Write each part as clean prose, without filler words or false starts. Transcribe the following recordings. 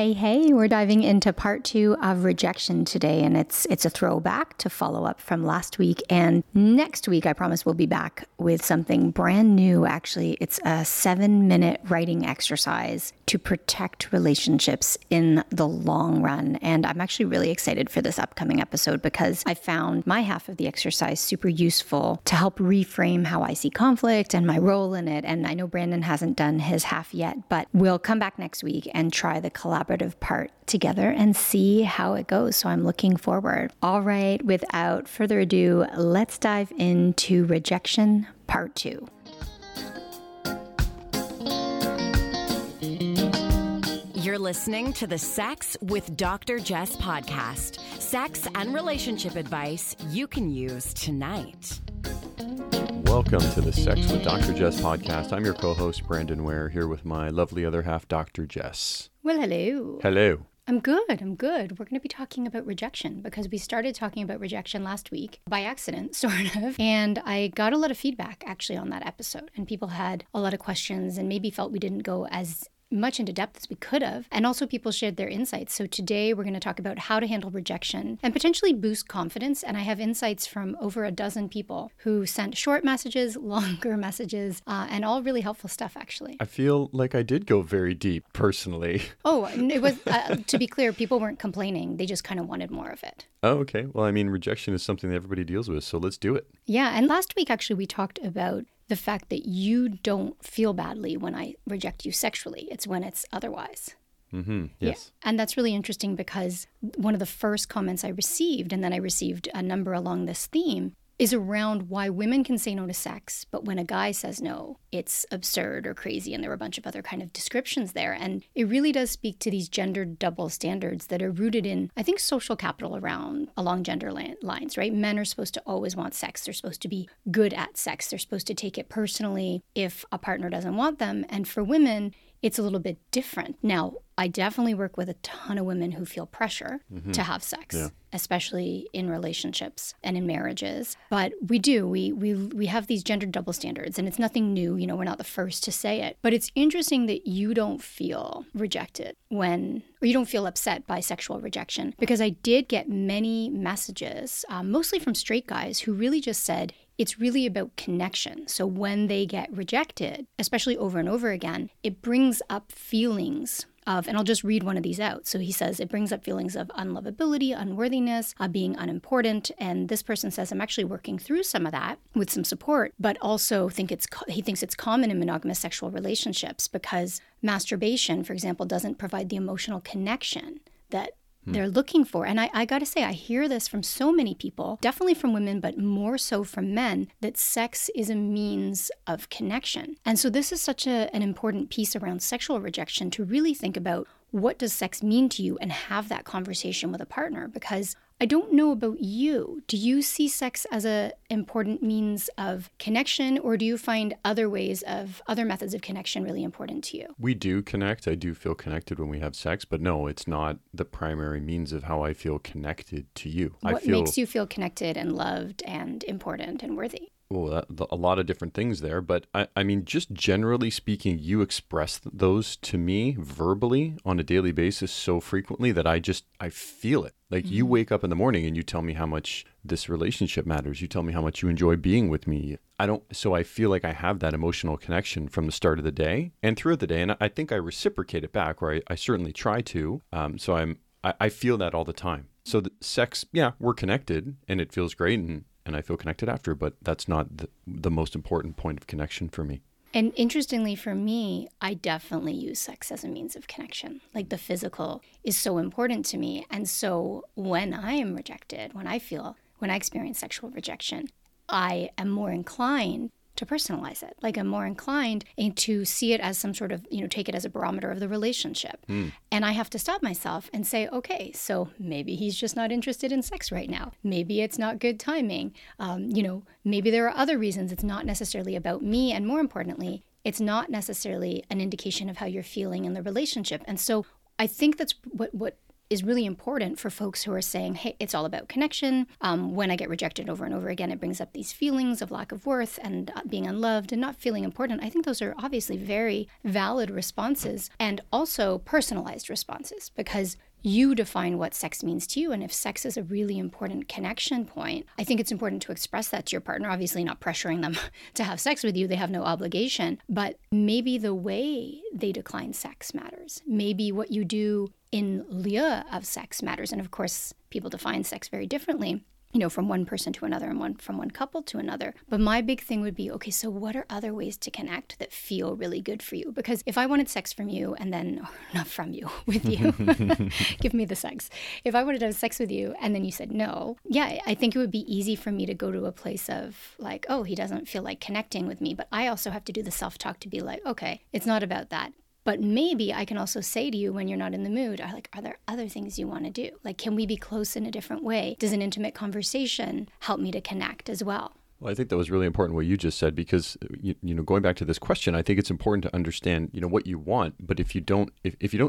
Hey, we're diving into part 2 of rejection today, and it's a throwback to follow up from last week. And next week, I promise we'll be back with something brand new. Actually, it's a 7-minute writing exercise to protect relationships in the long run. And I'm actually really excited for this upcoming episode because I found my half of the exercise super useful to help reframe how I see conflict and my role in it. And I know Brandon hasn't done his half yet, but we'll come back next week and try the collaborative part together and see how it goes. So I'm looking forward. All right, without further ado, let's dive into rejection part 2. You're listening to the Sex with Dr. Jess podcast. Sex and relationship advice you can use tonight. Welcome to the Sex with Dr. Jess podcast. I'm your co-host, Brandon Ware, here with my lovely other half, Dr. Jess. Well, hello. Hello. I'm good. We're going to be talking about rejection because we started talking about rejection last week by accident, sort of. And I got a lot of feedback actually on that episode. And people had a lot of questions and maybe felt we didn't go as much into depth as we could have. And also people shared their insights. So today we're going to talk about how to handle rejection and potentially boost confidence. And I have insights from over a dozen people who sent short messages, longer messages, and all really helpful stuff, actually. I feel like I did go very deep personally. Oh, it was, to be clear, people weren't complaining. They just kind of wanted more of it. Oh, okay. Well, I mean, rejection is something that everybody deals with. So let's do it. Yeah. And last week, actually, we talked about the fact that you don't feel badly when I reject you sexually. It's when it's otherwise. Mm-hmm. Yes. Yeah. And that's really interesting because one of the first comments I received, and then I received a number along this theme, is around why women can say no to sex, but when a guy says no, it's absurd or crazy. And there were a bunch of other kind of descriptions there. And it really does speak to these gendered double standards that are rooted in, I think, social capital around along gender lines, right? Men are supposed to always want sex. They're supposed to be good at sex. They're supposed to take it personally if a partner doesn't want them. And for women, it's a little bit different. Now, I definitely work with a ton of women who feel pressure to have sex, especially in relationships and in marriages. But we do. We have these gendered double standards, and it's nothing new. You know, we're not the first to say it. But it's interesting that you don't feel rejected when, or you don't feel upset by sexual rejection, because I did get many messages, mostly from straight guys, who really just said, it's really about connection. So when they get rejected, especially over and over again, it brings up feelings of, and I'll just read one of these out. So he says, it brings up feelings of unlovability, unworthiness, being unimportant. And this person says, I'm actually working through some of that with some support, but also he thinks it's common in monogamous sexual relationships because masturbation, for example, doesn't provide the emotional connection that they're looking for. And I got to say, I hear this from so many people, definitely from women, but more so from men, that sex is a means of connection. And so this is such an important piece around sexual rejection, to really think about what does sex mean to you and have that conversation with a partner. Because I don't know about you. Do you see sex as an important means of connection, or do you find other methods of connection really important to you? We do connect. I do feel connected when we have sex, but no, it's not the primary means of how I feel connected to you. What makes you feel connected and loved and important and worthy? Well, a lot of different things there, but I mean, just generally speaking, you express those to me verbally on a daily basis so frequently that I feel it. Like you wake up in the morning and you tell me how much this relationship matters. You tell me how much you enjoy being with me. So I feel like I have that emotional connection from the start of the day and throughout the day. And I think I reciprocate it back, or I certainly try to. So I feel that all the time. So the sex, yeah, we're connected and it feels great. And I feel connected after, but that's not the most important point of connection for me. And interestingly for me, I definitely use sex as a means of connection. Like the physical is so important to me. And so when I am rejected, when I experience sexual rejection, I am more inclined to personalize it. Like I'm more inclined to see it as some sort of, take it as a barometer of the relationship. And I have to stop myself and say, okay, so maybe he's just not interested in sex right now. Maybe it's not good timing. Maybe there are other reasons. It's not necessarily about me. And more importantly, it's not necessarily an indication of how you're feeling in the relationship. And so I think that's what is really important for folks who are saying, hey, it's all about connection. When I get rejected over and over again, it brings up these feelings of lack of worth and being unloved and not feeling important. I think those are obviously very valid responses and also personalized responses, because you define what sex means to you. And if sex is a really important connection point, I think it's important to express that to your partner, obviously not pressuring them to have sex with you. They have no obligation, but maybe the way they decline sex matters. Maybe what you do in lieu of sex matters. And of course, people define sex very differently, you know, from one person to another and from one couple to another. But my big thing would be, okay, so what are other ways to connect that feel really good for you? Because if I wanted sex from you and then, not from you, with you, give me the sex. If I wanted to have sex with you and then you said no, yeah, I think it would be easy for me to go to a place of like, oh, he doesn't feel like connecting with me. But I also have to do the self-talk to be like, okay, it's not about that. But maybe I can also say to you when you're not in the mood, are there other things you want to do? Like, can we be close in a different way? Does an intimate conversation help me to connect as well? Well, I think that was really important what you just said, because, you know, going back to this question, I think it's important to understand, you know, what you want. But if you don't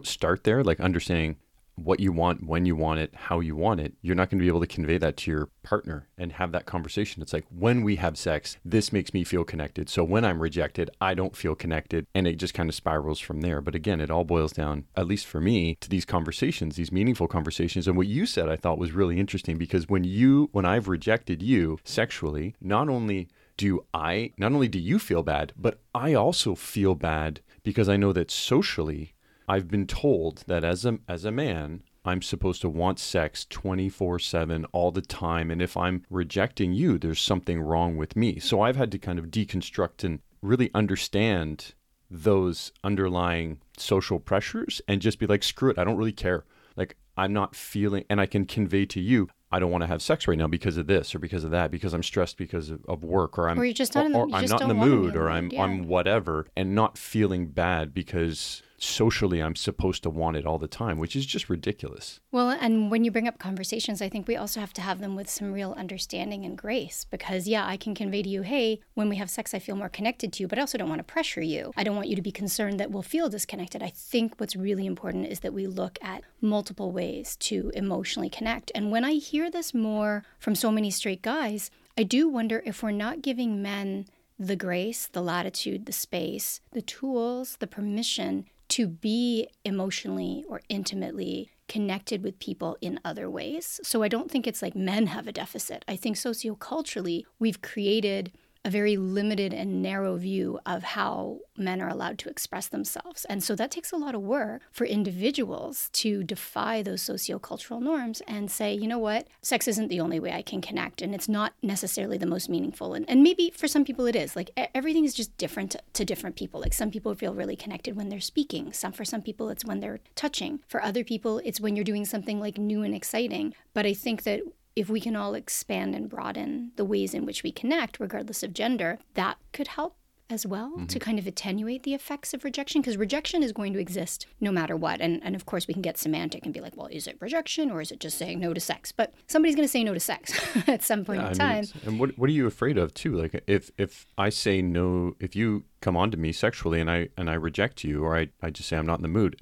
start there, like understanding what you want, when you want it, how you want it, you're not going to be able to convey that to your partner and have that conversation. It's like, when we have sex, this makes me feel connected. So when I'm rejected, I don't feel connected. And it just kind of spirals from there. But again, it all boils down, at least for me, to these conversations, these meaningful conversations. And what you said, I thought was really interesting, because when I've rejected you sexually, not only do you feel bad, but I also feel bad, because I know that socially, I've been told that as a man, I'm supposed to want sex 24/7 all the time. And if I'm rejecting you, there's something wrong with me. So I've had to kind of deconstruct and really understand those underlying social pressures and just be like, screw it, I don't really care. Like, I'm not feeling, and I can convey to you, I don't want to have sex right now because of this or because of that, because I'm stressed because of work, or I'm not in the mood, I'm whatever, and not feeling bad because socially I'm supposed to want it all the time, which is just ridiculous. Well, and when you bring up conversations, I think we also have to have them with some real understanding and grace, because yeah, I can convey to you, hey, when we have sex, I feel more connected to you, but I also don't want to pressure you. I don't want you to be concerned that we'll feel disconnected. I think what's really important is that we look at multiple ways to emotionally connect. And when I hear this more from so many straight guys, I do wonder if we're not giving men the grace, the latitude, the space, the tools, the permission to be emotionally or intimately connected with people in other ways. So I don't think it's like men have a deficit. I think socioculturally, we've created a very limited and narrow view of how men are allowed to express themselves. And so that takes a lot of work for individuals to defy those sociocultural norms and say, you know what, sex isn't the only way I can connect, and it's not necessarily the most meaningful. And maybe for some people it is. Like, everything is just different to different people. Like, some people feel really connected when they're speaking. For some people, it's when they're touching. For other people, it's when you're doing something like new and exciting. But I think that if we can all expand and broaden the ways in which we connect, regardless of gender, that could help as well to kind of attenuate the effects of rejection, because rejection is going to exist no matter what. And of course, we can get semantic and be like, well, is it rejection or is it just saying no to sex? But somebody's going to say no to sex at some point in time. And what are you afraid of too? Like, if I say no, if you come on to me sexually and I reject you, or I just say I'm not in the mood,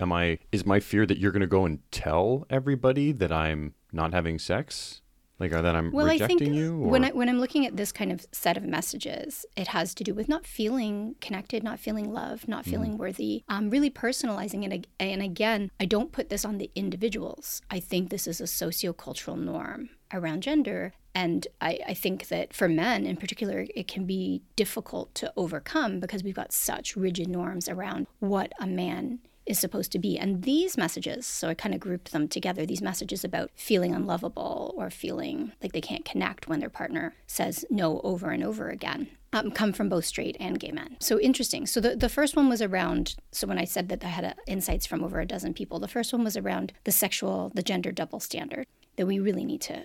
is my fear that you're going to go and tell everybody that I'm not having sex? Like, that I'm rejecting you? Or? When I'm looking at this kind of set of messages, it has to do with not feeling connected, not feeling loved, not feeling worthy, really personalizing it. And again, I don't put this on the individuals. I think this is a sociocultural norm around gender. And I think that for men in particular, it can be difficult to overcome, because we've got such rigid norms around what a man is supposed to be. And these messages, so I kind of grouped them together, these messages about feeling unlovable or feeling like they can't connect when their partner says no over and over again, come from both straight and gay men. So interesting. So the first one was around, so when I said that I had insights from over a dozen people, the first one was around the gender double standard that we really need to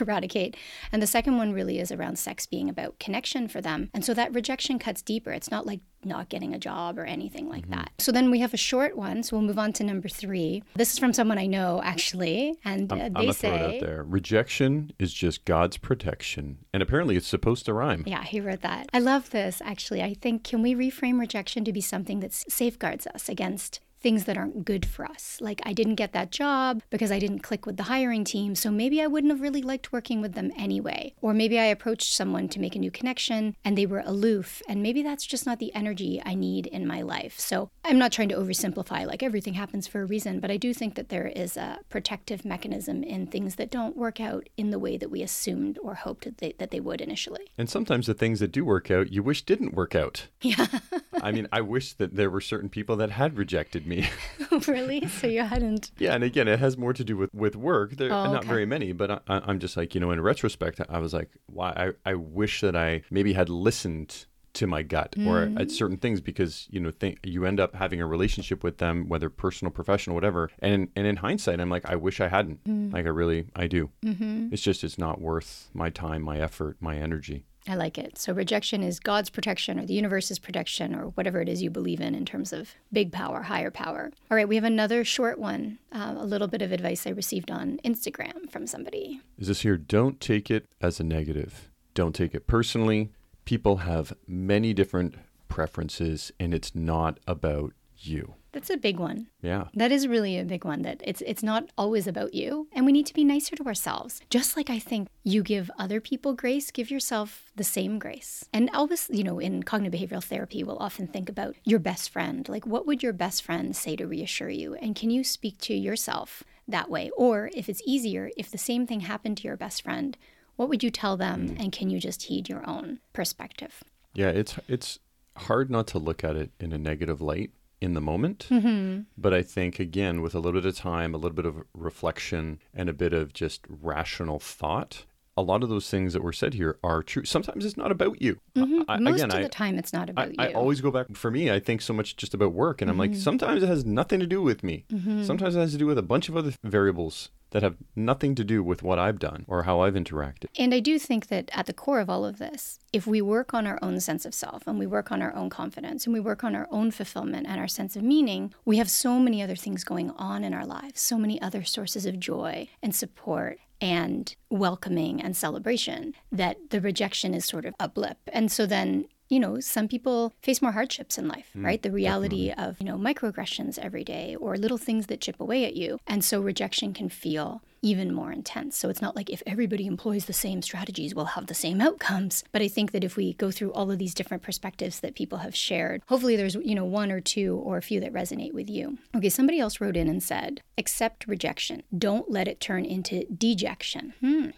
eradicate. And the second one really is around sex being about connection for them. And so that rejection cuts deeper. It's not like not getting a job or anything like that. So then we have a short one. So we'll move on to number 3. This is from someone I know, actually. And they say, I'm gonna throw it out there. Rejection is just God's protection. And apparently it's supposed to rhyme. Yeah, he wrote that. I love this, actually. I think, can we reframe rejection to be something that safeguards us against things that aren't good for us. Like, I didn't get that job because I didn't click with the hiring team, so maybe I wouldn't have really liked working with them anyway. Or maybe I approached someone to make a new connection and they were aloof, and maybe that's just not the energy I need in my life. So I'm not trying to oversimplify, like everything happens for a reason, but I do think that there is a protective mechanism in things that don't work out in the way that we assumed or hoped that they would initially. And sometimes the things that do work out, you wish didn't work out. Yeah. I mean, I wish that there were certain people that had rejected me. Really? So you hadn't? Yeah. And again, it has more to do with work. There are not very many, but I'm just like, you know, in retrospect, I was like, why? I wish that I maybe had listened to my gut or at certain things, because, you know, you end up having a relationship with them, whether personal, professional, whatever. And in hindsight, I'm like, I wish I hadn't. Like, I do. Mm-hmm. It's just, it's not worth my time, my effort, my energy. I like it. So rejection is God's protection or the universe's protection or whatever it is you believe in terms of big power, higher power. All right, we have another short one, a little bit of advice I received on Instagram from somebody. Is this here? Don't take it as a negative. Don't take it personally. People have many different preferences and it's not about you. That's a big one. Yeah. That is really a big one, that it's not always about you. And we need to be nicer to ourselves. Just like I think you give other people grace, give yourself the same grace. And always, you know, in cognitive behavioral therapy, we'll often think about your best friend. Like, what would your best friend say to reassure you? And can you speak to yourself that way? Or if it's easier, if the same thing happened to your best friend, what would you tell them? And can you just heed your own perspective? Yeah, it's hard not to look at it in a negative light in the moment. Mm-hmm. But I think, again, with a little bit of time, a little bit of reflection, and a bit of just rational thought, a lot of those things that were said here are true. Sometimes it's not about you. Mm-hmm. Most of the time, it's not about you. I always go back, for me, I think so much just about work. And I'm like, sometimes it has nothing to do with me. Mm-hmm. Sometimes it has to do with a bunch of other variables that have nothing to do with what I've done or how I've interacted. And I do think that at the core of all of this, if we work on our own sense of self and we work on our own confidence and we work on our own fulfillment and our sense of meaning, we have so many other things going on in our lives, so many other sources of joy and support and welcoming and celebration, that the rejection is sort of a blip. And so then, you know, some people face more hardships in life, right? The reality of, you know, microaggressions every day or little things that chip away at you. And so rejection can feel even more intense. So it's not like if everybody employs the same strategies, we'll have the same outcomes. But I think that if we go through all of these different perspectives that people have shared, hopefully there's, you know, one or two or a few that resonate with you. Okay, somebody else wrote in and said, accept rejection. Don't let it turn into dejection.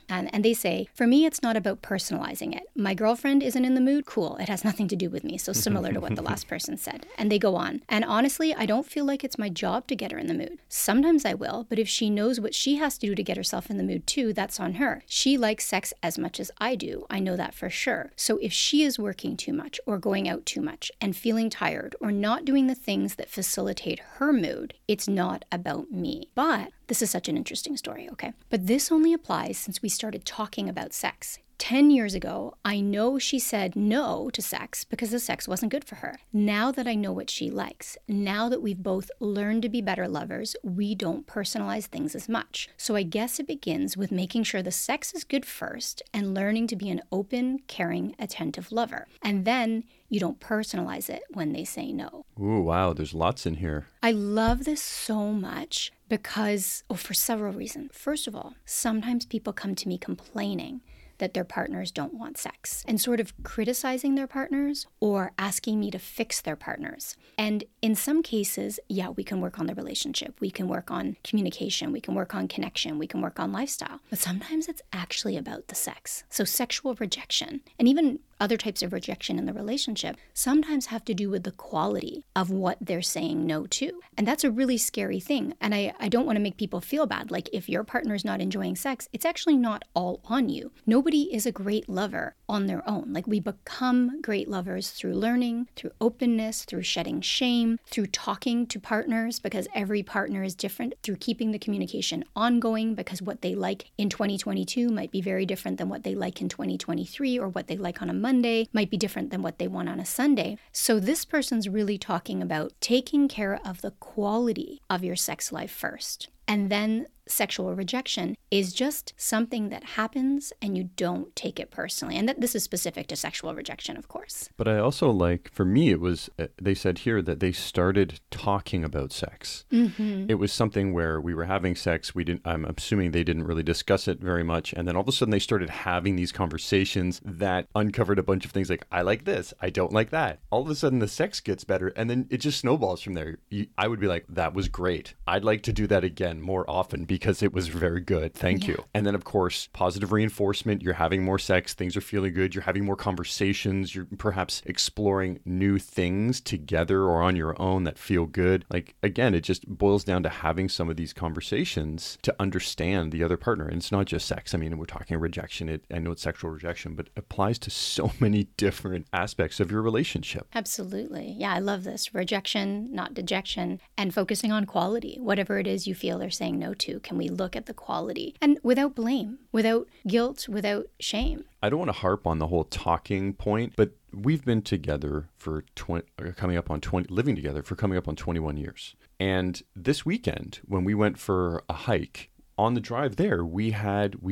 And they say, for me, it's not about personalizing it. My girlfriend isn't in the mood. Cool. It has nothing to do with me. So similar to what the last person said. And they go on. And honestly, I don't feel like it's my job to get her in the mood. Sometimes I will, but if she knows what she has to do to get herself in the mood too, that's on her. She likes sex as much as I do. I know that for sure. So if she is working too much or going out too much and feeling tired or not doing the things that facilitate her mood, it's not about me. But this is such an interesting story, okay? But this only applies since we started talking about sex. 10 years ago, I know she said no to sex because the sex wasn't good for her. Now that I know what she likes, now that we've both learned to be better lovers, we don't personalize things as much. So I guess it begins with making sure the sex is good first and learning to be an open, caring, attentive lover. And then you don't personalize it when they say no. Ooh, wow, there's lots in here. I love this so much because, for several reasons. First of all, sometimes people come to me complaining that their partners don't want sex and sort of criticizing their partners or asking me to fix their partners. And in some cases, yeah, we can work on the relationship. We can work on communication. We can work on connection. We can work on lifestyle. But sometimes it's actually about the sex. So sexual rejection and even other types of rejection in the relationship sometimes have to do with the quality of what they're saying no to. And that's a really scary thing. And I don't want to make people feel bad. Like, if your partner's not enjoying sex, it's actually not all on you. Nobody is a great lover on their own. Like, we become great lovers through learning, through openness, through shedding shame, through talking to partners because every partner is different, through keeping the communication ongoing because what they like in 2022 might be very different than what they like in 2023 or what they like on a Monday might be different than what they want on a Sunday. So this person's really talking about taking care of the quality of your sex life first. and then sexual rejection is just something that happens and you don't take it personally. And this is specific to sexual rejection, of course. But I also like, for me, it was, they said here that they started talking about sex. Mm-hmm. It was something where we were having sex. I'm assuming they didn't really discuss it very much. And then all of a sudden they started having these conversations that uncovered a bunch of things like, I like this, I don't like that. All of a sudden the sex gets better. And then it just snowballs from there. I would be like, that was great. I'd like to do that again more often because it was very good. Thank you. And then, of course, positive reinforcement. You're having more sex. Things are feeling good. You're having more conversations. You're perhaps exploring new things together or on your own that feel good. Like, again, it just boils down to having some of these conversations to understand the other partner. And it's not just sex. I mean, we're talking rejection. I know it's sexual rejection, but it applies to so many different aspects of your relationship. Absolutely. Yeah, I love this. Rejection, not dejection, and focusing on quality. Whatever it is you feel they're saying no to. Can we look at the quality? And without blame, without guilt, without shame. I don't want to harp on the whole talking point, but we've been together for living together for coming up on 21 years. And this weekend, when we went for a hike, on the drive there, we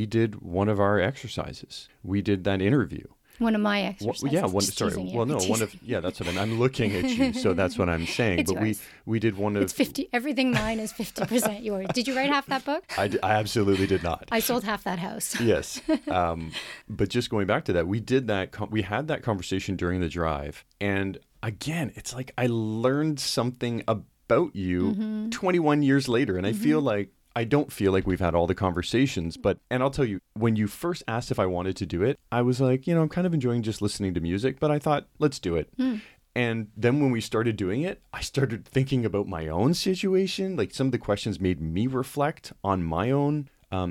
did one of our exercises. We did that interview. One of my exercises. That's what I'm looking at you, so that's what I'm saying. It's but yours. We did one of... It's 50, everything mine is 50% yours. Did you write half that book? I absolutely did not. I sold half that house. Yes. But just going back to that, we had that conversation during the drive. And again, it's like I learned something about you 21 years later. And I don't feel like we've had all the conversations, and I'll tell you, when you first asked if I wanted to do it, I was like, I'm kind of enjoying just listening to music, but I thought, let's do it. Mm. And then when we started doing it, I started thinking about my own situation. Like some of the questions made me reflect on my own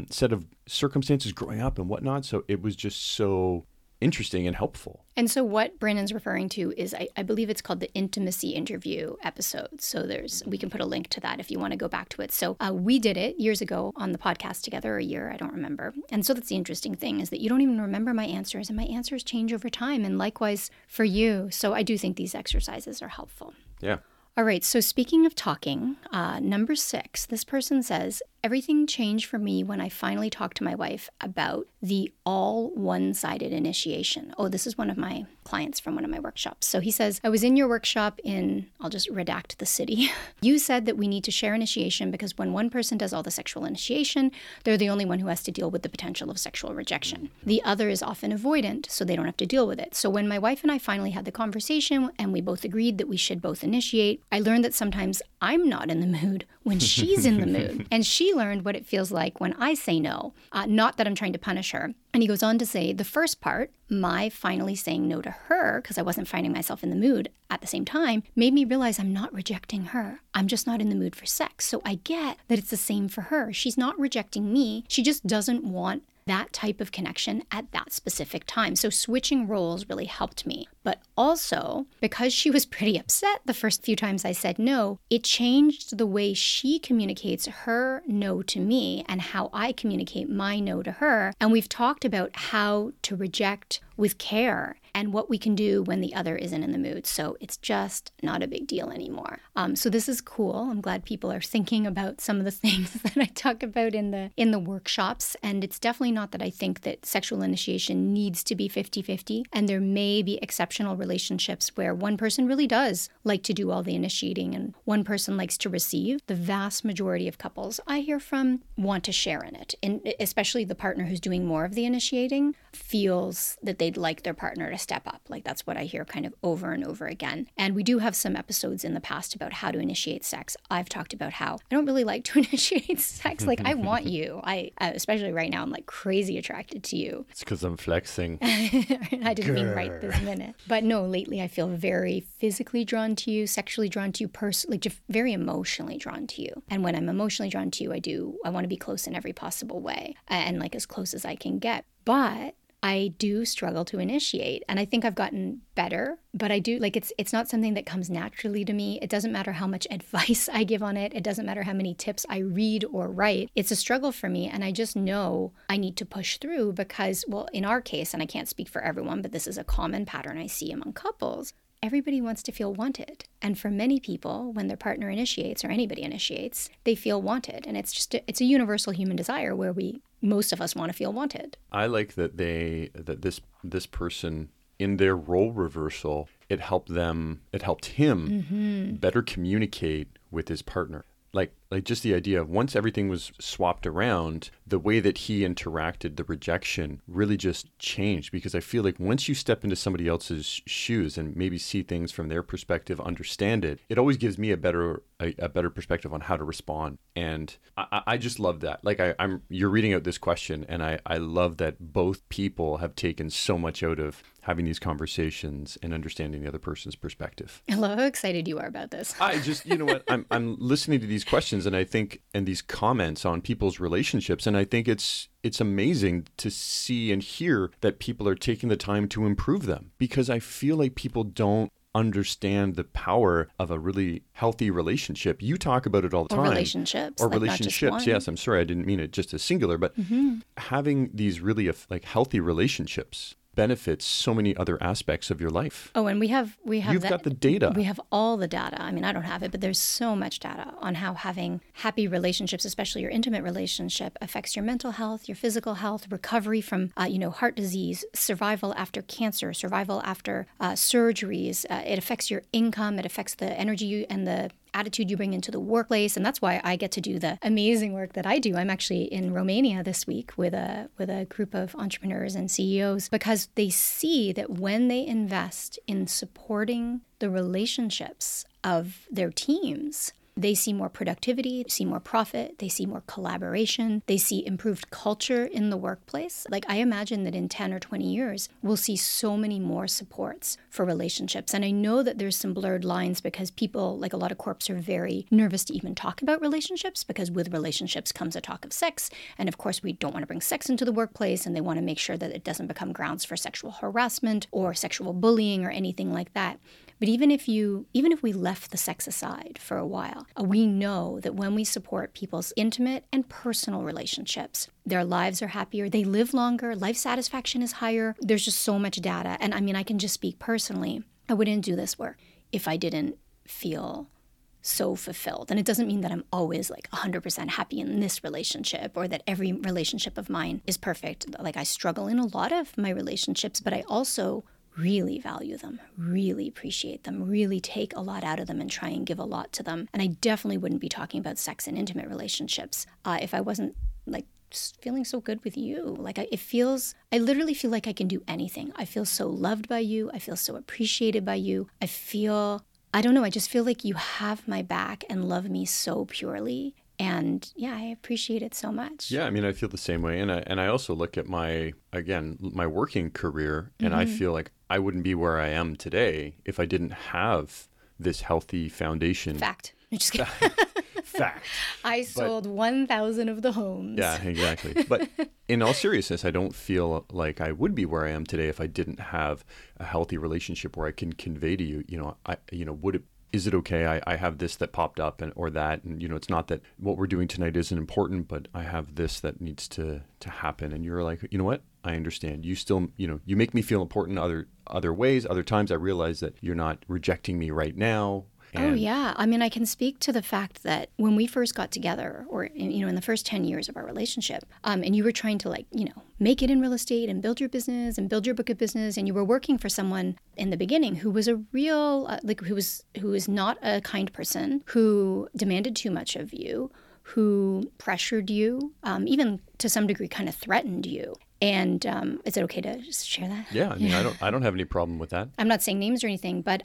set of circumstances growing up and whatnot. So it was just so interesting and helpful. And so what Brandon's referring to is, I believe it's called the intimacy interview episode. So we can put a link to that if you want to go back to it. So we did it years ago on the podcast together, or a year, I don't remember. And so that's the interesting thing, is that you don't even remember my answers, and my answers change over time, and likewise for you. So I do think these exercises are helpful. Yeah. All right. So speaking of talking, number 6, this person says, everything changed for me when I finally talked to my wife about the all one-sided initiation. Oh, this is one of my clients from one of my workshops. So he says, I was in your workshop in, I'll just redact the city. You said that we need to share initiation because when one person does all the sexual initiation, they're the only one who has to deal with the potential of sexual rejection. The other is often avoidant, so they don't have to deal with it. So when my wife and I finally had the conversation and we both agreed that we should both initiate, I learned that sometimes I'm not in the mood when she's in the mood. And she learned what it feels like when I say no, not that I'm trying to punish her. And he goes on to say the first part, my finally saying no to her, because I wasn't finding myself in the mood at the same time, made me realize I'm not rejecting her. I'm just not in the mood for sex. So I get that it's the same for her. She's not rejecting me. She just doesn't want that type of connection at that specific time. So switching roles really helped me. But also, because she was pretty upset the first few times I said no, it changed the way she communicates her no to me and how I communicate my no to her. And we've talked about how to reject with care and what we can do when the other isn't in the mood. So it's just not a big deal anymore. So this is cool. I'm glad people are thinking about some of the things that I talk about in the workshops. And it's definitely not that I think that sexual initiation needs to be 50-50. And there may be exceptional relationships where one person really does like to do all the initiating and one person likes to receive. The vast majority of couples I hear from want to share in it. And especially the partner who's doing more of the initiating feels that they'd like their partner to step up. Like that's what I hear kind of over and over again. And we do have some episodes in the past about how to initiate sex. I've talked about how I don't really like to initiate sex. Like I want you. Especially right now, I'm like crazy attracted to you. It's because I'm flexing. I didn't mean right this minute. But no, lately I feel very physically drawn to you, sexually drawn to you, personally, just very emotionally drawn to you. And when I'm emotionally drawn to you, I want to be close in every possible way and like as close as I can get. But I do struggle to initiate, and I think I've gotten better, but I do, like, it's not something that comes naturally to me. It doesn't matter how much advice I give on it. It doesn't matter how many tips I read or write. It's a struggle for me, and I just know I need to push through because, well, in our case, and I can't speak for everyone, but this is a common pattern I see among couples, everybody wants to feel wanted. And for many people, when their partner initiates or anybody initiates, they feel wanted. And it's a universal human desire where most of us want to feel wanted. I like that this person in their role reversal, it helped him mm-hmm. better communicate with his partner. Like just the idea of once everything was swapped around, the way that he interacted, the rejection really just changed, because I feel like once you step into somebody else's shoes and maybe see things from their perspective, understand it, it always gives me a better perspective on how to respond. And I just love that. Like you're reading out this question, and I love that both people have taken so much out of having these conversations and understanding the other person's perspective. I love how excited you are about this. I just, you know what, I'm listening to these questions and I think, and these comments on people's relationships. And I think it's amazing to see and hear that people are taking the time to improve them, because I feel like people don't understand the power of a really healthy relationship. You talk about it all the time. Or relationships. Yes, I'm sorry. I didn't mean it just as singular, but mm-hmm. having these really healthy relationships benefits so many other aspects of your life. Oh, and we have you've got the data. We have all the data. I mean, I don't have it, but there's so much data on how having happy relationships, especially your intimate relationship, affects your mental health, your physical health, recovery from heart disease, survival after cancer, survival after surgeries. It affects your income. It affects the energy and the attitude you bring into the workplace. And that's why I get to do the amazing work that I do. I'm actually in Romania this week with a group of entrepreneurs and CEOs, because they see that when they invest in supporting the relationships of their teams, they see more productivity, see more profit, they see more collaboration, they see improved culture in the workplace. Like, I imagine that in 10 or 20 years, we'll see so many more supports for relationships. And I know that there's some blurred lines, because people, like a lot of corps, are very nervous to even talk about relationships, because with relationships comes a talk of sex. And of course, we don't want to bring sex into the workplace, and they want to make sure that it doesn't become grounds for sexual harassment or sexual bullying or anything like that. But even if we left the sex aside for a while, we know that when we support people's intimate and personal relationships, their lives are happier, they live longer, life satisfaction is higher. There's just so much data. And I mean, I can just speak personally. I wouldn't do this work if I didn't feel so fulfilled. And it doesn't mean that I'm always 100% happy in this relationship, or that every relationship of mine is perfect. I struggle in a lot of my relationships, but I also really value them, really appreciate them, really take a lot out of them and try and give a lot to them. And I definitely wouldn't be talking about sex and intimate relationships if I wasn't feeling so good with you. I literally feel like I can do anything. I feel so loved by you. I feel so appreciated by you. I just feel like you have my back and love me so purely. And yeah, I appreciate it so much. Yeah, I mean, I feel the same way. And I also look at my working career, and mm-hmm. I feel like I wouldn't be where I am today if I didn't have this healthy foundation. Fact. I'm just kidding. Fact. I sold 1,000 of the homes. Yeah, exactly. But in all seriousness, I don't feel like I would be where I am today if I didn't have a healthy relationship where I can convey to you, is it okay? I have this that popped up or that. And, it's not that what we're doing tonight isn't important, but I have this that needs to happen. And you're like, you know what? I understand. You still, you make me feel important other ways. Other times I realize that you're not rejecting me right now. And... Oh, yeah. I mean, I can speak to the fact that when we first got together, or, in the first 10 years of our relationship, and you were trying to make it in real estate and build your business and build your book of business. And you were working for someone in the beginning who was a real, who was not a kind person, who demanded too much of you, who pressured you, even to some degree kind of threatened you. And is it okay to just share that? Yeah. I mean, I don't have any problem with that. I'm not saying names or anything, but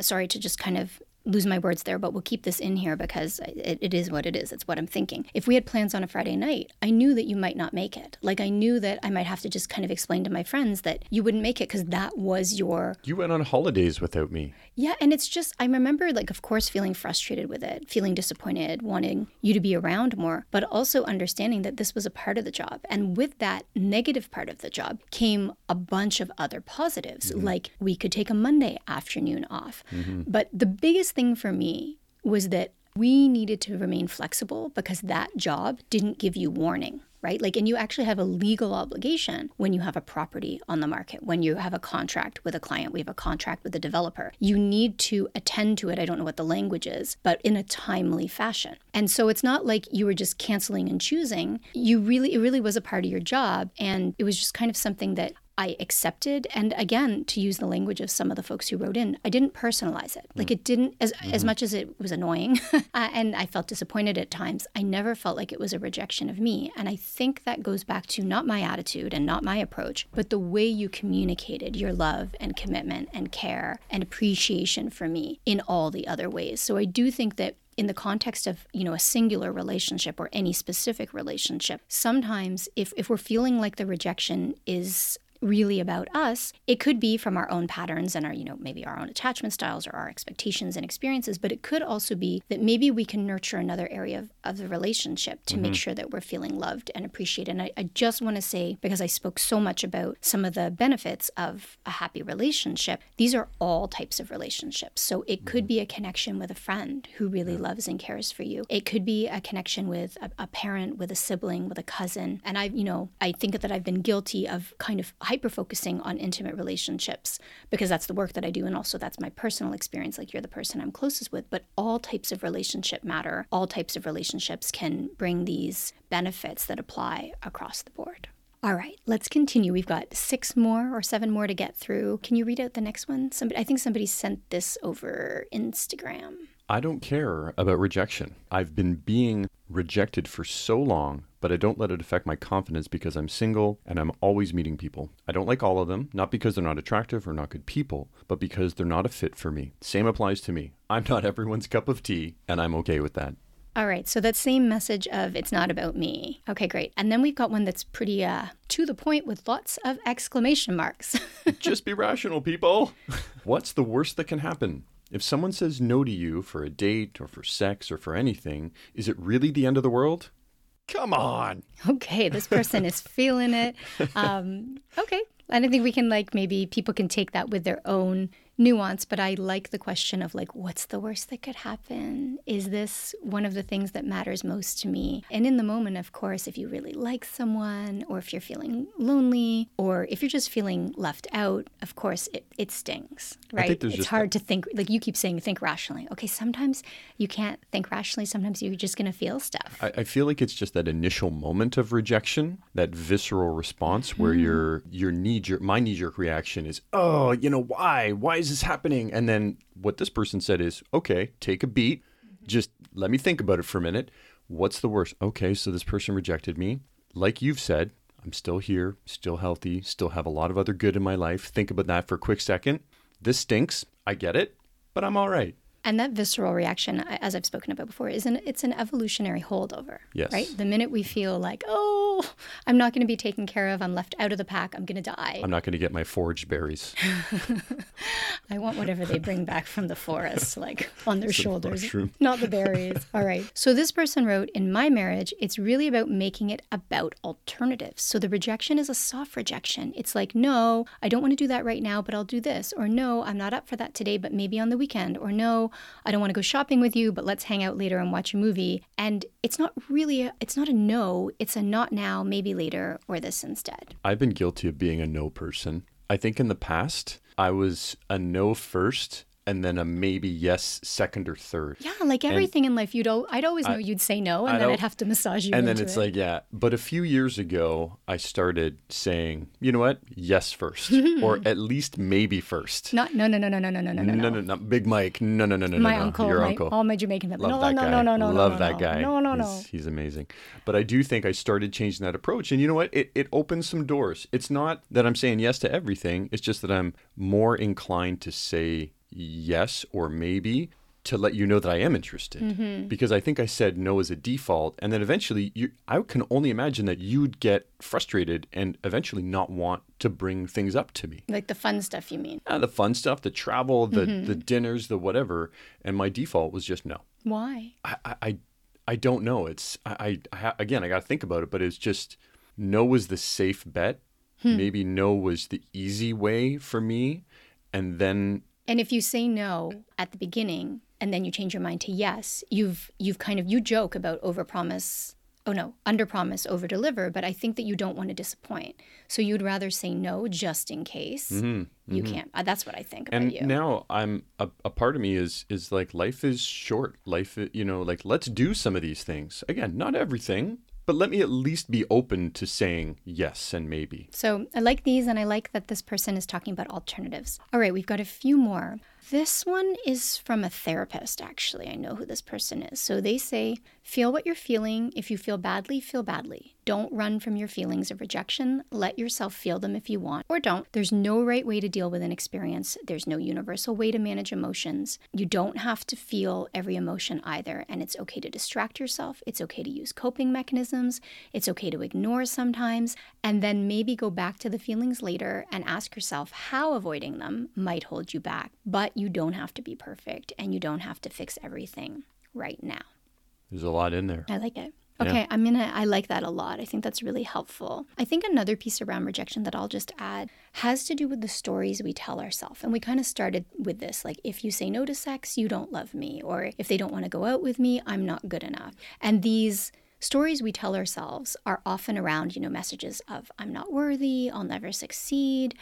sorry to just kind of lose my words there, but we'll keep this in here because it is what it is. It's what I'm thinking. If we had plans on a Friday night, I knew that you might not make it. I knew that I might have to just kind of explain to my friends that you wouldn't make it because that was your... You went on holidays without me. Yeah, and it's just, I remember of course feeling frustrated with it, feeling disappointed, wanting you to be around more, but also understanding that this was a part of the job. And with that negative part of the job came a bunch of other positives, mm-hmm. like we could take a Monday afternoon off. Mm-hmm. But the biggest thing for me was that we needed to remain flexible because that job didn't give you warning. right? Like, and you actually have a legal obligation when you have a property on the market, when you have a contract with a client, we have a contract with a developer. You need to attend to it. I don't know what the language is, but in a timely fashion. And so it's not like you were just canceling and choosing. It really was a part of your job. And it was just kind of something that I accepted. And again, to use the language of some of the folks who wrote in, I didn't personalize it. Like it didn't, as much as it was annoying and I felt disappointed at times, I never felt like it was a rejection of me. And I think that goes back to not my attitude and not my approach, but the way you communicated your love and commitment and care and appreciation for me in all the other ways. So I do think that in the context of, you know, a singular relationship or any specific relationship, sometimes if we're feeling like the rejection is really about us, it could be from our own patterns and our, you know, maybe our own attachment styles or our expectations and experiences, but it could also be that maybe we can nurture another area of the relationship to make sure that we're feeling loved and appreciated. And I just want to say, because I spoke so much about some of the benefits of a happy relationship, these are all types of relationships. So it could be a connection with a friend who really loves and cares for you. It could be a connection with a parent, with a sibling, with a cousin. And I think that I've been guilty of kind of hyper-focusing on intimate relationships because that's the work that I do, and also that's my personal experience, like you're the person I'm closest with, but all types of relationship matter. All types of relationships can bring these benefits that apply across the board. All right, let's continue. We've got 6 more or 7 more to get through. Can you read out the next one? I think somebody sent this over Instagram. I don't care about rejection. I've been being rejected for so long, but I don't let it affect my confidence because I'm single and I'm always meeting people. I don't like all of them, not because they're not attractive or not good people, but because they're not a fit for me. Same applies to me. I'm not everyone's cup of tea, and I'm okay with that. All right, so that same message of it's not about me. Okay, great. And then we've got one that's pretty to the point with lots of exclamation marks. Just be rational, people. What's the worst that can happen? If someone says no to you for a date or for sex or for anything, is it really the end of the world? Come on. Okay, this person is feeling it. Okay, I don't think we can, like, maybe people can take that with their own nuance, but I like the question of, like, what's the worst that could happen? Is this one of the things that matters most to me? And in the moment, of course, if you really like someone, or if you're feeling lonely, or if you're just feeling left out, of course, it stings, right? It's hard to think, like you keep saying, think rationally. Okay, sometimes you can't think rationally. Sometimes you're just going to feel stuff. I feel like it's just that initial moment of rejection, that visceral response where my knee-jerk reaction is, oh, you know, why is this happening? And then what this person said is, okay, take a beat. Just let me think about it for a minute. What's the worst? Okay, so this person rejected me. Like you've said, I'm still here, still healthy, still have a lot of other good in my life. Think about that for a quick second. This stinks. I get it, but I'm all right. And that visceral reaction, as I've spoken about before, it's an evolutionary holdover, yes, right? The minute we feel like, oh, I'm not going to be taken care of, I'm left out of the pack, I'm going to die. I'm not going to get my foraged berries. I want whatever they bring back from the forest, like on their shoulders, mushroom, not the berries. All right. So this person wrote, in my marriage, it's really about making it about alternatives. So the rejection is a soft rejection. It's like, no, I don't want to do that right now, but I'll do this. Or no, I'm not up for that today, but maybe on the weekend. Or no, I don't want to go shopping with you, but let's hang out later and watch a movie. And it's not a no, it's a not now, maybe later, or this instead. I've been guilty of being a no person. I think in the past, I was a no first and then a maybe yes second or third. Yeah, like everything in life, I'd always know you'd say no, and then I'd have to massage you. And then it's like, yeah. But a few years ago, I started saying, you know what? Yes first, or at least maybe first. Not no. Big Mike. No. My uncle, your uncle. All my Jamaican people. Love that guy. No. He's amazing. But I do think I started changing that approach, and you know what? It opens some doors. It's not that I'm saying yes to everything. It's just that I'm more inclined to say yes or maybe to let you know that I am interested, because I think I said no as a default, and then eventually I can only imagine that you'd get frustrated and eventually not want to bring things up to me, like the fun stuff. You mean the fun stuff, the travel, the dinners, the whatever. And my default was just no. Why? I don't know. It's I gotta think about it, but it's just no was the safe bet. Maybe no was the easy way for me, and then. And if you say no at the beginning and then you change your mind to yes, you joke about overpromise, under-promise, over-deliver, but I think that you don't want to disappoint. So you'd rather say no just in case you can't. That's what I think about you. And now I'm a part of me is like, life is short. Life, you know, like, let's do some of these things. Again, not everything, but let me at least be open to saying yes and maybe. So I like these, and I like that this person is talking about alternatives. All right, we've got a few more. This one is from a therapist, actually. I know who this person is. So they say, feel what you're feeling. If you feel badly, feel badly. Don't run from your feelings of rejection. Let yourself feel them if you want, or don't. There's no right way to deal with an experience. There's no universal way to manage emotions. You don't have to feel every emotion either. And it's okay to distract yourself. It's okay to use coping mechanisms. It's okay to ignore sometimes. And then maybe go back to the feelings later and ask yourself how avoiding them might hold you back. But you don't have to be perfect, and you don't have to fix everything right now. There's a lot in there. I like it. Okay, yeah. I like that a lot. I think that's really helpful. I think another piece around rejection that I'll just add has to do with the stories we tell ourselves. And we kind of started with this, like, if you say no to sex, you don't love me. Or if they don't want to go out with me, I'm not good enough. And these stories we tell ourselves are often around, messages of, I'm not worthy, I'll never succeed,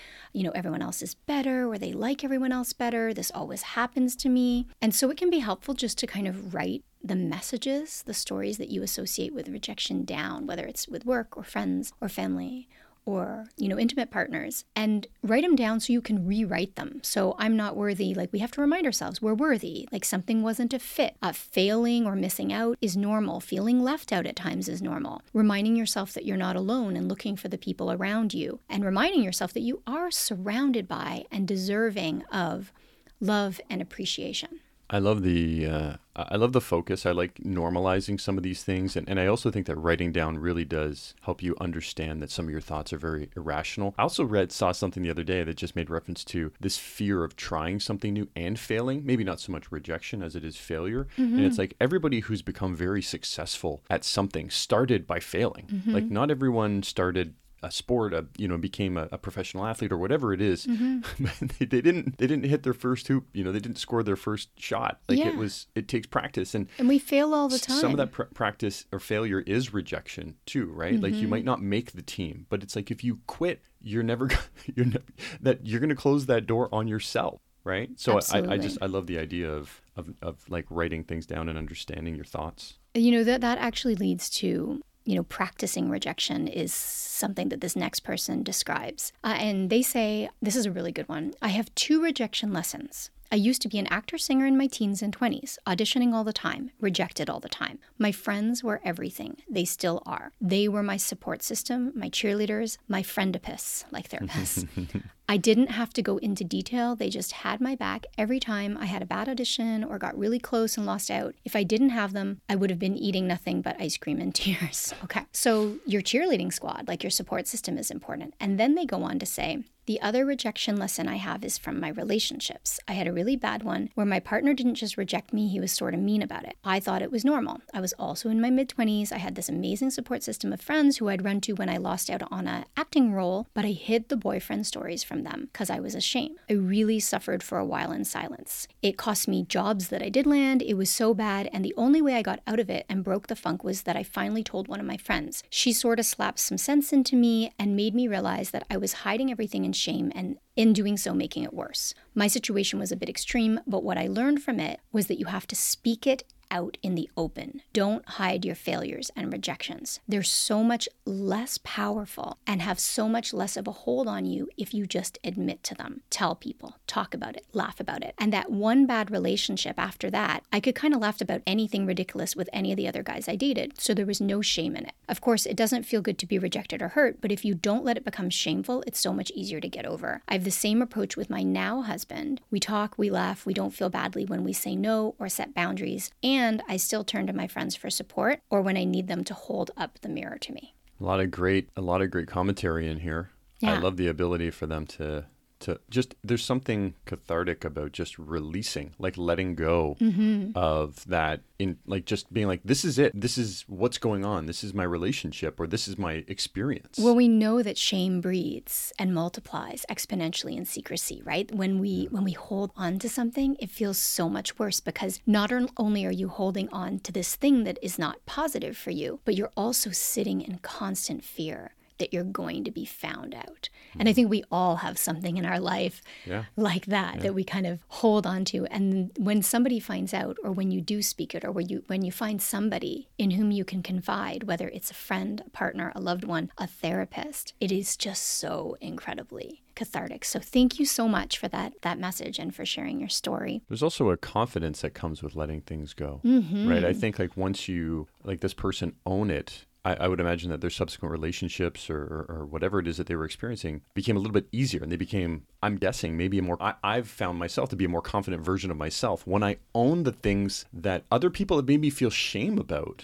everyone else is better, or they like everyone else better, this always happens to me. And so it can be helpful just to kind of write the messages, the stories that you associate with rejection down, whether it's with work or friends or family or, intimate partners, and write them down so you can rewrite them. So I'm not worthy. Like, we have to remind ourselves we're worthy. Like, something wasn't a fit. Failing or missing out is normal. Feeling left out at times is normal. Reminding yourself that you're not alone and looking for the people around you, and reminding yourself that you are surrounded by and deserving of love and appreciation. I love the focus. I like normalizing some of these things. And I also think that writing down really does help you understand that some of your thoughts are very irrational. I also saw something the other day that just made reference to this fear of trying something new and failing, maybe not so much rejection as it is failure. Mm-hmm. And it's like, everybody who's become very successful at something started by failing. Mm-hmm. Like, not everyone started a sport, became a professional athlete or whatever it is, they didn't hit their first hoop, they didn't score their first shot. Like, it takes practice. And we fail all the time. Some of that practice or failure is rejection too, right? Mm-hmm. Like, you might not make the team, but it's like, if you quit, you're going to close that door on yourself. Right. So I love the idea of like writing things down and understanding your thoughts. That actually leads to, practicing rejection is something that this next person describes. And they say, this is a really good one. I have 2 rejection lessons. I used to be an actor-singer in my teens and 20s, auditioning all the time, rejected all the time. My friends were everything. They still are. They were my support system, my cheerleaders, my friendipists, like therapists. I didn't have to go into detail. They just had my back every time I had a bad audition or got really close and lost out. If I didn't have them, I would have been eating nothing but ice cream and tears. Okay. So your cheerleading squad, like your support system, is important. And then they go on to say, the other rejection lesson I have is from my relationships. I had a really bad one where my partner didn't just reject me, he was sort of mean about it. I thought it was normal. I was also in my mid-20s. I had this amazing support system of friends who I'd run to when I lost out on an acting role, but I hid the boyfriend stories from them because I was ashamed. I really suffered for a while in silence. It cost me jobs that I did land. It was so bad, and the only way I got out of it and broke the funk was that I finally told one of my friends. She sort of slapped some sense into me and made me realize that I was hiding everything in shame, and in doing so making it worse. My situation was a bit extreme, but what I learned from it was that you have to speak it out in the open. Don't hide your failures and rejections. They're so much less powerful and have so much less of a hold on you if you just admit to them, tell people, talk about it, laugh about it. And that one bad relationship after that, I could kind of laugh about anything ridiculous with any of the other guys I dated, so there was no shame in it. Of course, it doesn't feel good to be rejected or hurt, but if you don't let it become shameful, it's so much easier to get over. I have the same approach with my now husband. We talk, we laugh, we don't feel badly when we say no or set boundaries, and I still turn to my friends for support or when I need them to hold up the mirror to me. A lot of great commentary in here. Yeah. I love the ability for them to to just, there's something cathartic about just releasing, like letting go of that, in like just being like, this is it. This is what's going on. This is my relationship, or this is my experience. Well, we know that shame breeds and multiplies exponentially in secrecy, right? When we hold on to something, it feels so much worse, because not only are you holding on to this thing that is not positive for you, but you're also sitting in constant fear that you're going to be found out. And I think we all have something in our life like that, that we kind of hold on to. And when somebody finds out, or when you do speak it, or when you find somebody in whom you can confide, whether it's a friend, a partner, a loved one, a therapist, it is just so incredibly cathartic. So thank you so much for that message and for sharing your story. There's also a confidence that comes with letting things go, right? I think like once you, like this person own it, I would imagine that their subsequent relationships or whatever it is that they were experiencing became a little bit easier, and they became, I'm guessing, maybe a more, I've found myself to be a more confident version of myself when I own the things that other people have made me feel shame about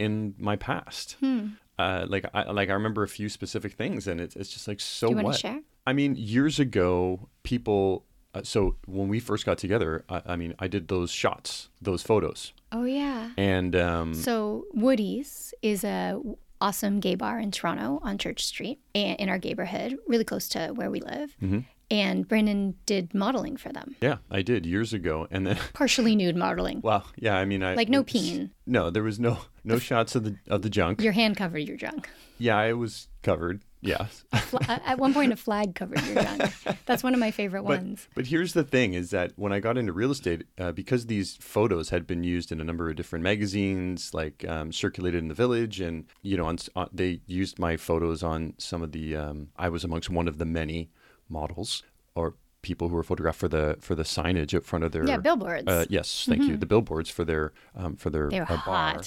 in my past. I remember a few specific things, and it's just like, so what? Do you want to share? I mean, years ago, people, so when we first got together, I did those shots, those photos. Oh, yeah. And so Woody's is an awesome gay bar in Toronto on Church Street, in our neighborhood, really close to where we live. And Brandon did modeling for them. Yeah, I did years ago. And then partially nude modeling. Well, yeah, I mean, like no peen. No, there was no shots of the junk. Your hand covered your junk. Yeah, it was covered. Yeah. At one point, a flag covered your junk. That's one of my favorite ones. But here's the thing, is that when I got into real estate, because these photos had been used in a number of different magazines, like circulated in the village, and you know, they used my photos on some of the, I was amongst one of the many models or people who were photographed for the signage out front of their billboards. Yes, thank you. The billboards for their they were hot. Bar.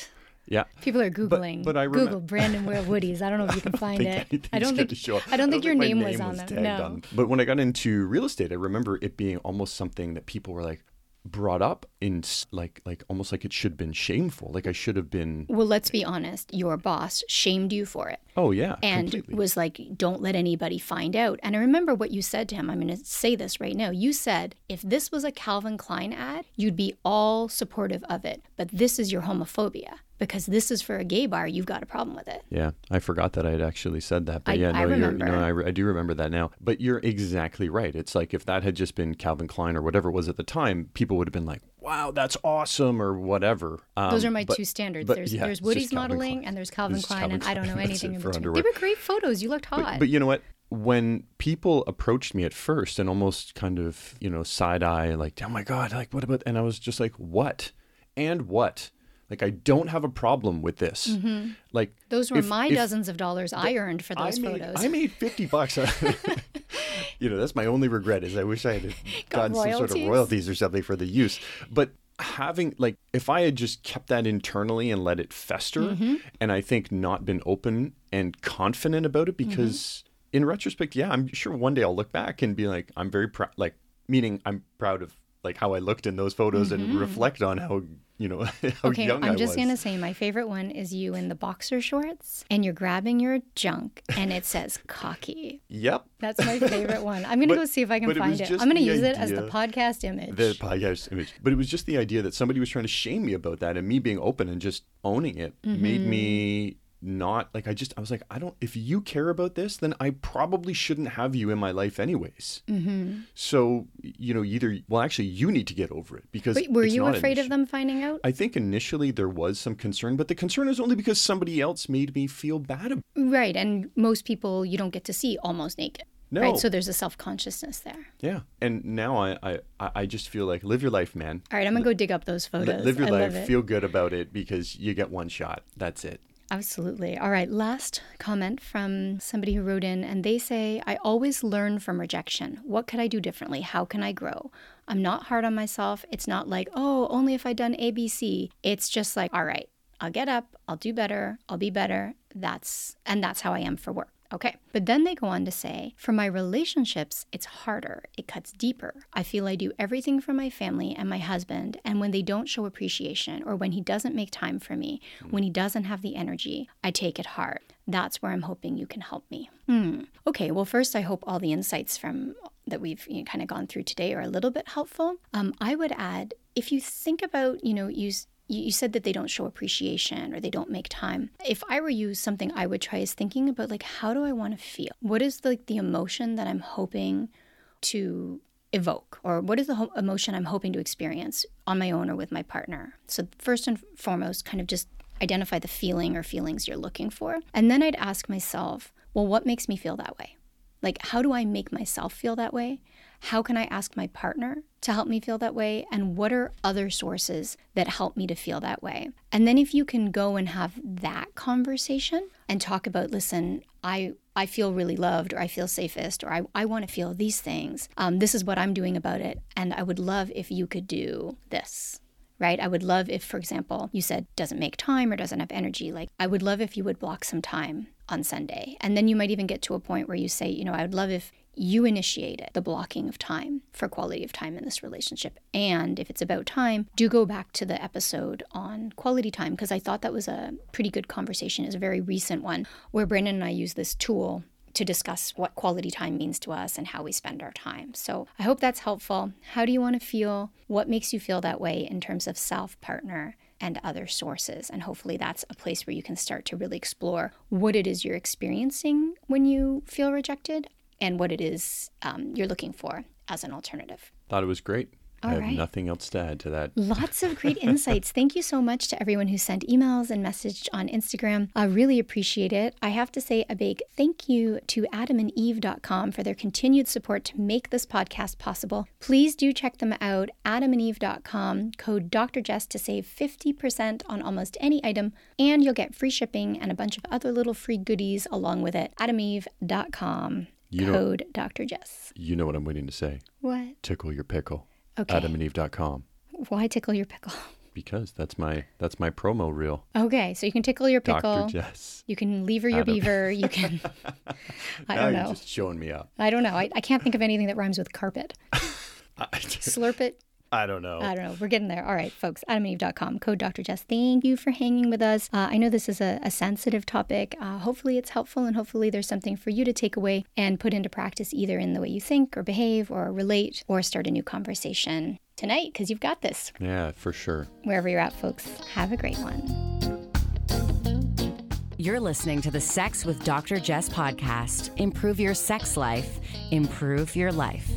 Yeah. People are Googling. But I remember, Google Brandon Ware Woody's. I don't know if you can find it. I don't think your name was on them. No. But when I got into real estate, I remember it being almost something that people were like, brought up in like almost like it should have been shameful. Like I should have been. Well, let's be honest. Your boss shamed you for it. Oh, yeah. And completely. Was like, don't let anybody find out. And I remember what you said to him. I'm going to say this right now. You said, if this was a Calvin Klein ad, you'd be all supportive of it. But this is your homophobia. Because this is for a gay bar, you've got a problem with it. Yeah, I forgot that I had actually said that. But I remember. I do remember that now. But you're exactly right. It's like if that had just been Calvin Klein or whatever it was at the time, people would have been like, wow, that's awesome or whatever. Those are my two standards. There's Woody's modeling and there's Calvin Klein, and I don't know anything in between. They were great photos. You looked hot. But you know what? When people approached me at first and almost kind of, you know, side eye, like, oh my God, like what about, and I was just like, what? And what? Like, I don't have a problem with this. Like, those were my dozens of dollars I earned for those photos. I made $50. You know, that's my only regret, is I wish I had gotten some sort of royalties or something for the use. But having, like, if I had just kept that internally and let it fester, and I think not been open and confident about it, because in retrospect, yeah, I'm sure one day I'll look back and be like, I'm very proud, like, meaning I'm proud of, like, how I looked in those photos and reflect on how, you know, how young I was. I'm just going to say my favorite one is you in the boxer shorts and you're grabbing your junk and it says cocky. Yep. That's my favorite one. I'm going to go see if I can find it. I'm going to use it as the podcast image. The podcast image. But it was just the idea that somebody was trying to shame me about that, and me being open and just owning it made me not, like, I was like, if you care about this, then I probably shouldn't have you in my life anyways. So, you know, you need to get over it, because were you afraid of them finding out? I think initially there was some concern, but the concern is only because somebody else made me feel bad about it. Right. And most people you don't get to see almost naked. No. Right, so there's a self-consciousness there. Yeah. And now I just feel like, live your life, man. All right, I'm going to go dig up those photos. Live your life, feel good about it, because you get one shot. That's it. Absolutely. All right. Last comment from somebody who wrote in, and they say, I always learn from rejection. What could I do differently? How can I grow? I'm not hard on myself. It's not like, oh, only if I'd done ABC. It's just like, all right, I'll get up. I'll do better. I'll be better. That's how I am for work. Okay. But then they go on to say, for my relationships, it's harder. It cuts deeper. I feel I do everything for my family and my husband. And when they don't show appreciation, or when he doesn't make time for me, when he doesn't have the energy, I take it hard. That's where I'm hoping you can help me. Okay. Well, first, I hope all the insights from that we've kind of gone through today are a little bit helpful. I would add, if you think about, you said that they don't show appreciation or they don't make time. If I were you, something I would try is thinking about, like, how do I want to feel? What is the emotion that I'm hoping to evoke, or what is the emotion I'm hoping to experience on my own or with my partner? So first and foremost, kind of just identify the feeling or feelings you're looking for. And then I'd ask myself, well, what makes me feel that way? Like, how do I make myself feel that way? How can I ask my partner to help me feel that way? And what are other sources that help me to feel that way? And then if you can go and have that conversation and talk about, listen, I feel really loved, or I feel safest, or I want to feel these things. This is what I'm doing about it. And I would love if you could do this, right? I would love if, for example, you said doesn't make time or doesn't have energy. Like, I would love if you would block some time on Sunday. And then you might even get to a point where you say, I would love if you initiate it, the blocking of time for quality of time in this relationship. And if it's about time, do go back to the episode on quality time, because I thought that was a pretty good conversation. It's a very recent one where Brandon and I use this tool to discuss what quality time means to us and how we spend our time. So I hope that's helpful. How do you want to feel? What makes you feel that way in terms of self, partner, and other sources? And hopefully that's a place where you can start to really explore what it is you're experiencing when you feel rejected, and what it is you're looking for as an alternative. Thought it was great. I have nothing else to add to that. Lots of great insights. Thank you so much to everyone who sent emails and messaged on Instagram. I really appreciate it. I have to say a big thank you to adamandeve.com for their continued support to make this podcast possible. Please do check them out, adamandeve.com, code Dr. Jess to save 50% on almost any item, and you'll get free shipping and a bunch of other little free goodies along with it, adamandeve.com. Code Dr. Jess. You know what I'm waiting to say. What? Tickle your pickle. Okay. Adamandeve.com. Why tickle your pickle? Because that's my promo reel. Okay, so you can tickle your pickle. Dr. Jess. You can lever your beaver. You can. I don't know. You're just showing me up. I don't know. I can't think of anything that rhymes with carpet. Slurp it. I don't know. We're getting there. All right, folks, adamandeve.com, code Dr. Jess. Thank you for hanging with us. I know this is a sensitive topic. Hopefully it's helpful, and hopefully there's something for you to take away and put into practice, either in the way you think or behave or relate or start a new conversation tonight, because you've got this. Yeah, for sure. Wherever you're at, folks, have a great one. You're listening to the Sex with Dr. Jess podcast. Improve your sex life. Improve your life.